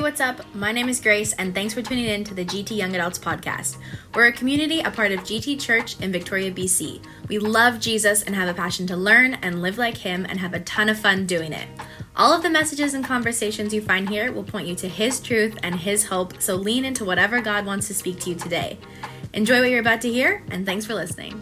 Hey, what's up? My name is Grace, and thanks for tuning in to the GT Young Adults podcast. We're a community, a part of GT Church in Victoria, BC. We love Jesus and have a passion to learn and live like him and have a ton of fun doing it. All of the messages and conversations you find here will point you to his truth and his hope, so lean into whatever God wants to speak to you today. Enjoy what you're about to hear, and thanks for listening.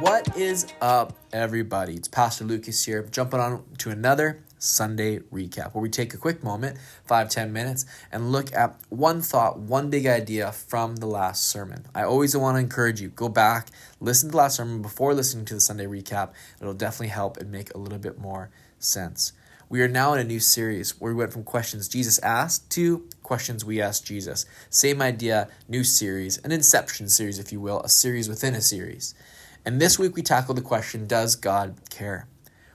What is up, everybody? It's Pastor Lucas here, jumping on to another Sunday recap where we take a quick moment, 5-10 minutes, and look at one thought, one big idea from the last sermon. I always want to encourage you, go back, listen to the last sermon before listening to the Sunday recap. It'll definitely help and make a little bit more sense. We are now in a new series where we went from questions Jesus asked to questions we asked Jesus. Same idea, new series, an inception series, if you will, a series within a series. And this week we tackled the question, does God care?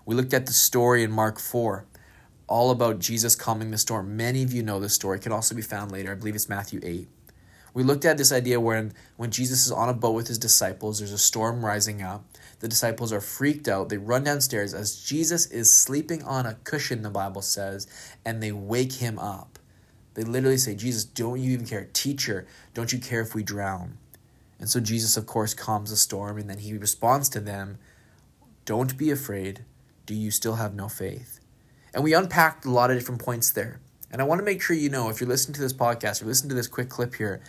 We looked at the story in Mark 4, all about Jesus calming the storm. Many of you know this story. It can also be found later. I believe it's Matthew 8. We looked at this idea when Jesus is on a boat with his disciples, there's a storm rising up. The disciples are freaked out. They run downstairs as Jesus is sleeping on a cushion, the Bible says, and they wake him up. They literally say, Jesus, don't you even care? Teacher, don't you care if we drown? And so Jesus, of course, calms the storm, and then he responds to them, don't be afraid. Do you still have no faith? And we unpacked a lot of different points there. And I want to make sure you know, if you're listening to this podcast or listening to this quick clip here,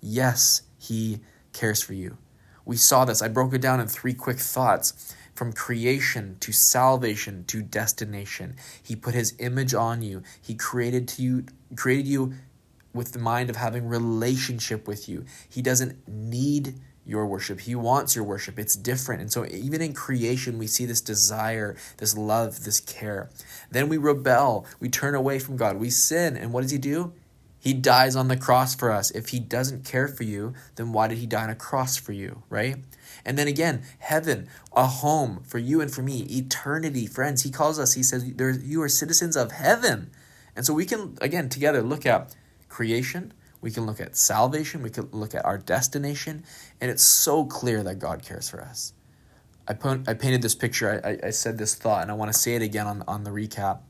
yes, he cares for you. We saw this. I broke it down in 3 quick thoughts, from creation to salvation to destination. He put his image on you. He created you with the mind of having relationship with you. He doesn't need your worship. He wants your worship. It's different. And so even in creation, we see this desire, this love, this care. Then we rebel. We turn away from God. We sin. And what does he do? He dies on the cross for us. If he doesn't care for you, then why did he die on a cross for you, right? And then again, heaven, a home for you and for me, eternity, friends. He calls us. He says, you are citizens of heaven. And so we can, again, together look at creation, we can look at salvation, we can look at our destination, and it's so clear that God cares for us. I painted this picture, I said this thought, and I want to say it again on the recap.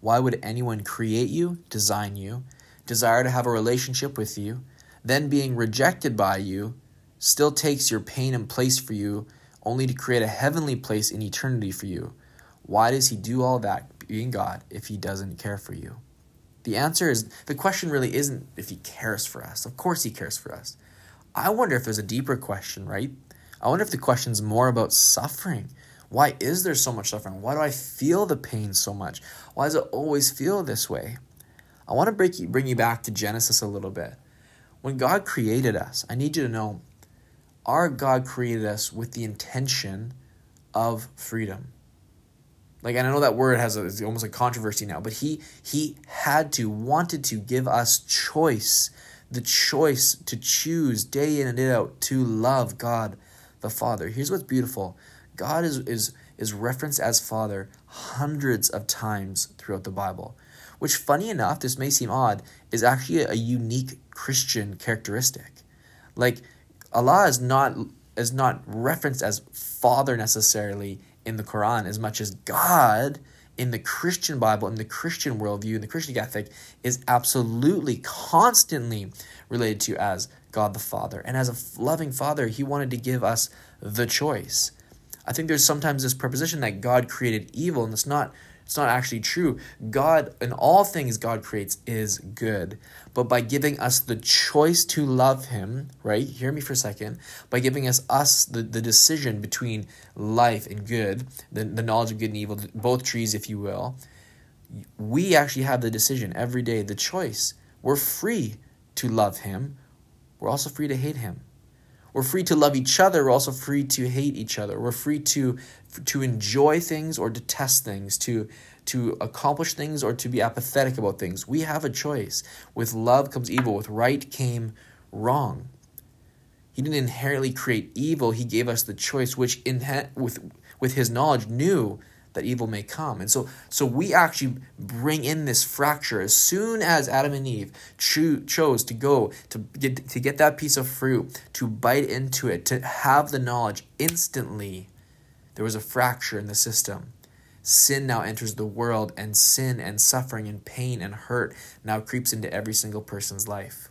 Why would anyone create you, design you, desire to have a relationship with you, then being rejected by you, still takes your pain and place for you, only to create a heavenly place in eternity for you? Why does he do all that, being God, if he doesn't care for you? The answer is, the question really isn't if he cares for us. Of course he cares for us. I wonder if there's a deeper question, right? I wonder if the question's more about suffering. Why is there so much suffering? Why do I feel the pain so much? Why does it always feel this way? I want to bring you back to Genesis a little bit. When God created us, I need you to know, our God created us with the intention of freedom. Like, and I know that word is almost a controversy now, but he wanted to give us choice, the choice to choose day in and day out to love God the Father. Here's what's beautiful. God is referenced as Father hundreds of times throughout the Bible, which, funny enough, this may seem odd, is actually a unique Christian characteristic. Like, Allah is not referenced as Father necessarily in the Quran, as much as God in the Christian Bible, in the Christian worldview, in the Christian ethic, is absolutely constantly related to as God the Father. And as a loving Father, he wanted to give us the choice. I think there's sometimes this preposition that God created evil, and it's not actually true. God, in all things God creates, is good. But by giving us the choice to love him, right? Hear me for a second. By giving us the decision between life and good, the knowledge of good and evil, both trees, if you will, we actually have the decision every day, the choice. We're free to love him. We're also free to hate him. We're free to love each other. We're also free to hate each other. We're free to enjoy things or detest things, to accomplish things or to be apathetic about things. We have a choice. With love comes evil. With right came wrong. He didn't inherently create evil. He gave us the choice, which with his knowledge knew that evil may come. And so we actually bring in this fracture. As soon as Adam and Eve chose to go to get that piece of fruit, to bite into it, to have the knowledge, instantly there was a fracture in the system. Sin now enters the world, and sin and suffering and pain and hurt now creeps into every single person's life.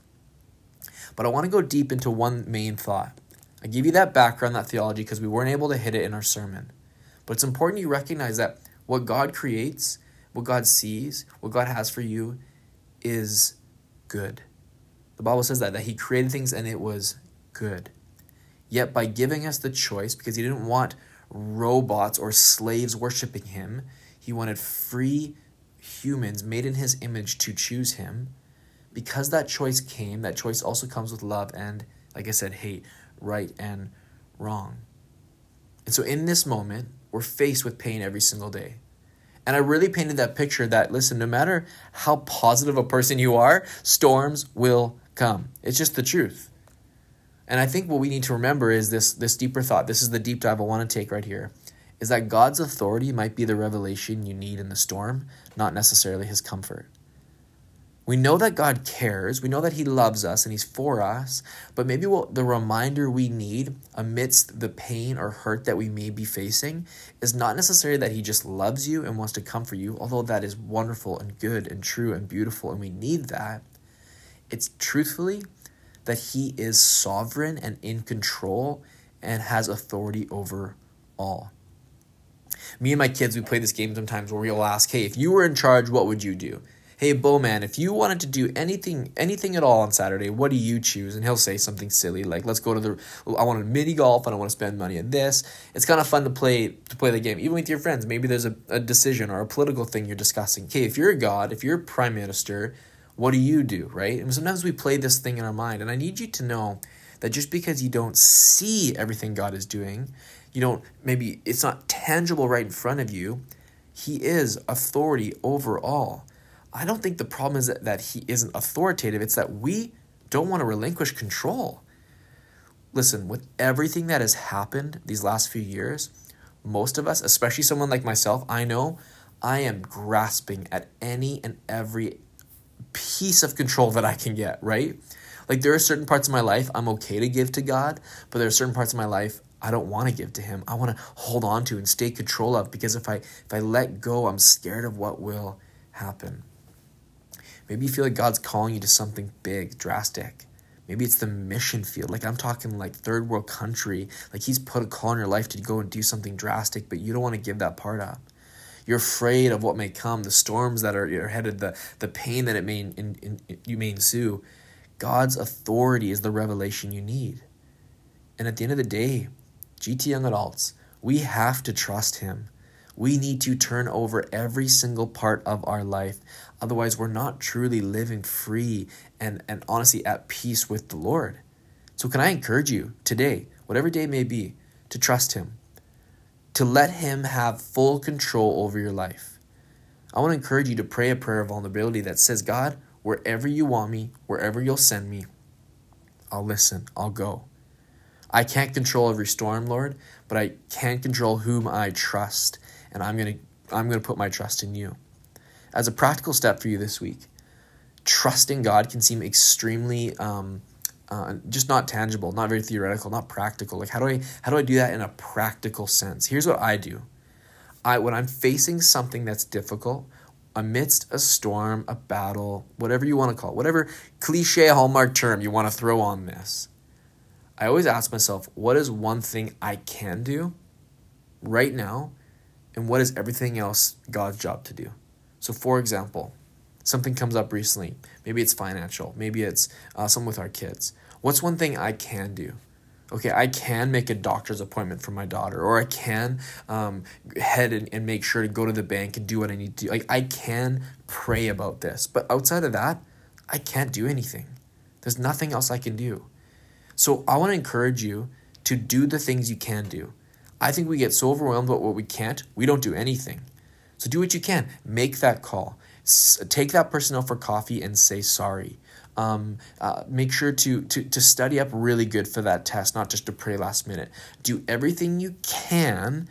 But I want to go deep into one main thought. I give you that background, that theology, because we weren't able to hit it in our sermon. But it's important you recognize that what God creates, what God sees, what God has for you is good. The Bible says that he created things and it was good. Yet by giving us the choice, because he didn't want robots or slaves worshiping him, he wanted free humans made in his image to choose him. Because that choice came, that choice also comes with love and, like I said, hate, right and wrong. And so in this moment, we're faced with pain every single day. And I really painted that picture that, listen, no matter how positive a person you are, storms will come. It's just the truth. And I think what we need to remember is this deeper thought. This is the deep dive I want to take right here, is that God's authority might be the revelation you need in the storm, not necessarily his comfort. We know that God cares. We know that he loves us and he's for us. But maybe the reminder we need amidst the pain or hurt that we may be facing is not necessarily that he just loves you and wants to comfort you, although that is wonderful and good and true and beautiful, and we need that. It's truthfully that he is sovereign and in control and has authority over all. Me and my kids, we play this game sometimes where we'll ask, hey, if you were in charge, what would you do? Hey, Bowman, if you wanted to do anything at all on Saturday, what do you choose? And he'll say something silly like, let's go to I want to mini golf and I want to spend money on this. It's kind of fun to play the game, even with your friends. Maybe there's a decision or a political thing you're discussing. Okay, if you're a god, if you're a prime minister, what do you do, right? And sometimes we play this thing in our mind. And I need you to know that just because you don't see everything God is doing, maybe it's not tangible right in front of you, he is authority over all. I don't think the problem is that he isn't authoritative. It's that we don't want to relinquish control. Listen, with everything that has happened these last few years, most of us, especially someone like myself, I know I am grasping at any and every piece of control that I can get, right? Like there are certain parts of my life I'm okay to give to God, but there are certain parts of my life I don't want to give to him. I want to hold on to and stay in control of, because if I let go, I'm scared of what will happen. Maybe you feel like God's calling you to something big, drastic. Maybe it's the mission field. Like I'm talking like third world country. Like he's put a call in your life to go and do something drastic, but you don't want to give that part up. You're afraid of what may come, the storms that are headed, the pain that you may ensue. God's authority is the revelation you need. And at the end of the day, GT young adults, we have to trust him. We need to turn over every single part of our life. Otherwise, we're not truly living free and honestly at peace with the Lord. So can I encourage you today, whatever day may be, to trust him, to let him have full control over your life. I want to encourage you to pray a prayer of vulnerability that says, God, wherever you want me, wherever you'll send me, I'll listen, I'll go. I can't control every storm, Lord, but I can control whom I trust. And I'm going to put my trust in you. As a practical step for you this week, trusting God can seem extremely just not tangible, not very theoretical, not practical. Like how do I do that in a practical sense? Here's what I do. When I'm facing something that's difficult, amidst a storm, a battle, whatever you want to call it, whatever cliche Hallmark term you want to throw on this, I always ask myself, what is one thing I can do right now? And what is everything else God's job to do? So for example, something comes up recently. Maybe it's financial. Maybe it's something with our kids. What's one thing I can do? Okay, I can make a doctor's appointment for my daughter, or I can head and make sure to go to the bank and do what I need to do. Like I can pray about this. But outside of that, I can't do anything. There's nothing else I can do. So I want to encourage you to do the things you can do. I think we get so overwhelmed with what we can't, we don't do anything. So do what you can. Make that call. Take that person out for coffee and say sorry. Make sure to study up really good for that test, not just to pray last minute. Do everything you can,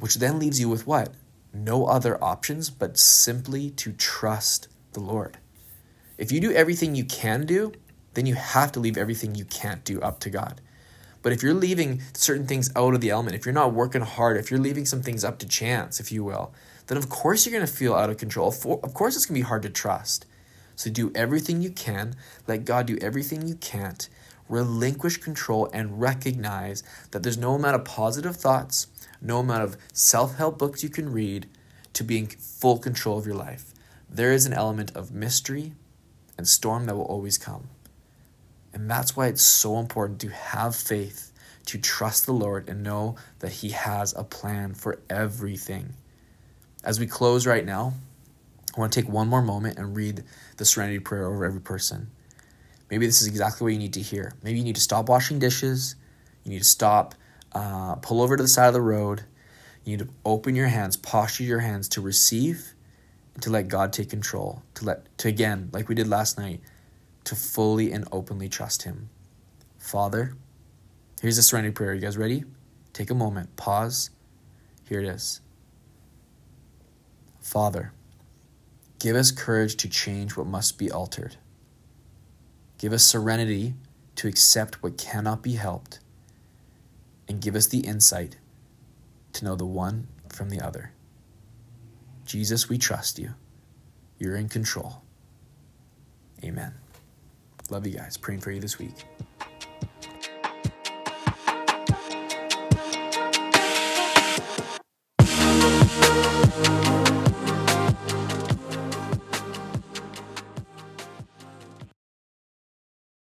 which then leaves you with what? no other options but simply to trust the Lord. If you do everything you can do, then you have to leave everything you can't do up to God. But if you're leaving certain things out of the element, if you're not working hard, if you're leaving some things up to chance, if you will, then of course you're going to feel out of control. Of course it's going to be hard to trust. So do everything you can, let God do everything you can't, relinquish control and recognize that there's no amount of positive thoughts, no amount of self-help books you can read to be in full control of your life. There is an element of mystery and storm that will always come. And that's why it's so important to have faith, to trust the Lord and know that He has a plan for everything. As we close right now, I want to take one more moment and read the Serenity Prayer over every person. Maybe this is exactly what you need to hear. Maybe you need to stop washing dishes. You need to stop, pull over to the side of the road. You need to open your hands, posture your hands to receive and to let God take control. To again, like we did last night, to fully and openly trust Him. Father, here's the Serenity Prayer. You guys ready? Take a moment, pause. Here it is. Father, give us courage to change what must be altered. Give us serenity to accept what cannot be helped. And give us the insight to know the one from the other. Jesus, we trust you. You're in control. Amen. Love you guys. Praying for you this week.